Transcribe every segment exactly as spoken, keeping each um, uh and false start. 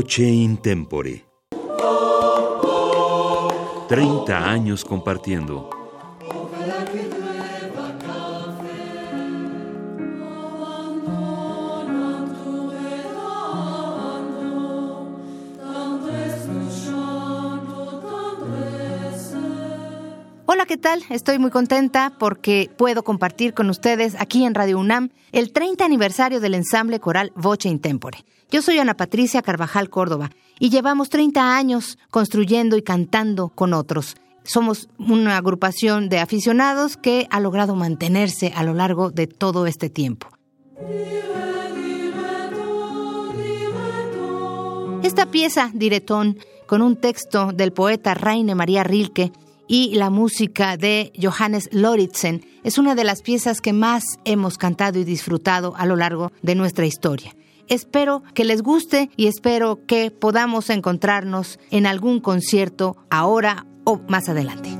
Voce in Tempore. treinta años compartiendo. Hola, ¿qué tal? Estoy muy contenta porque puedo compartir con ustedes aquí en Radio UNAM el treinta aniversario del ensamble coral Voce in Tempore. Yo soy Ana Patricia Carvajal Córdoba y llevamos treinta años construyendo y cantando con otros. Somos una agrupación de aficionados que ha logrado mantenerse a lo largo de todo este tiempo. Esta pieza, Diretón, con un texto del poeta Rainer Maria Rilke, y la música de Johannes Lauridsen es una de las piezas que más hemos cantado y disfrutado a lo largo de nuestra historia. Espero que les guste y espero que podamos encontrarnos en algún concierto ahora o más adelante.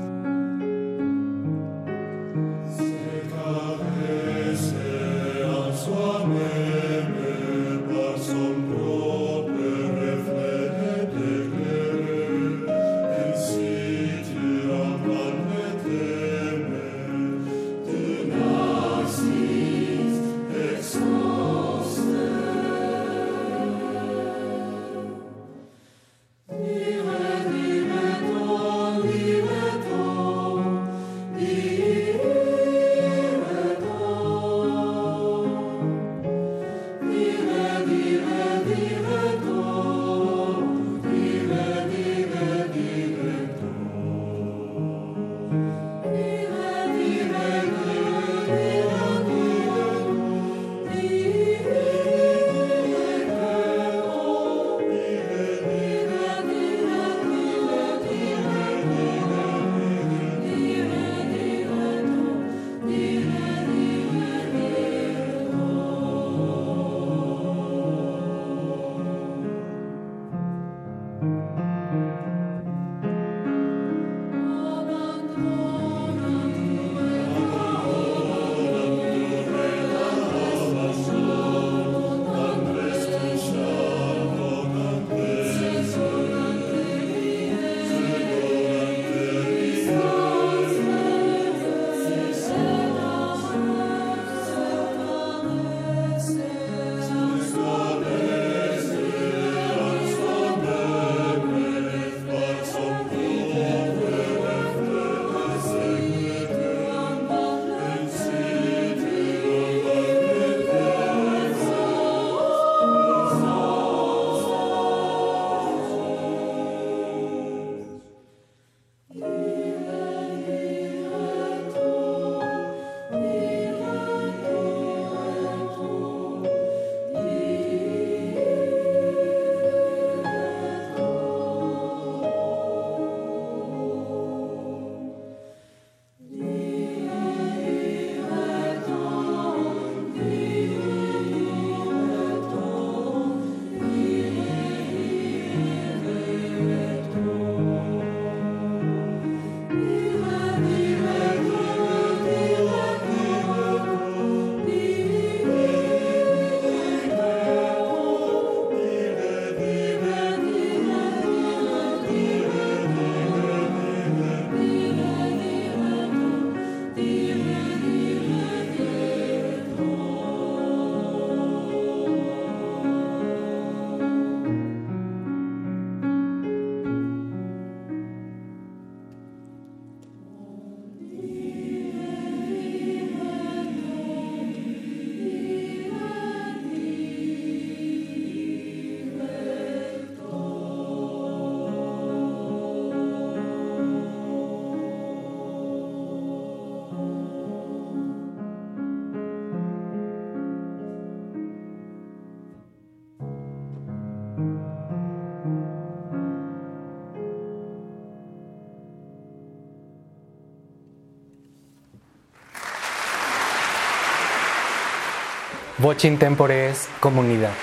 Voce in Tempore es comunidad.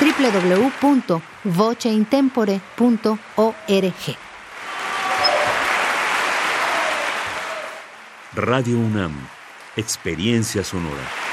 doble u doble u doble u punto voce in tempore punto org. Radio UNAM, experiencia sonora.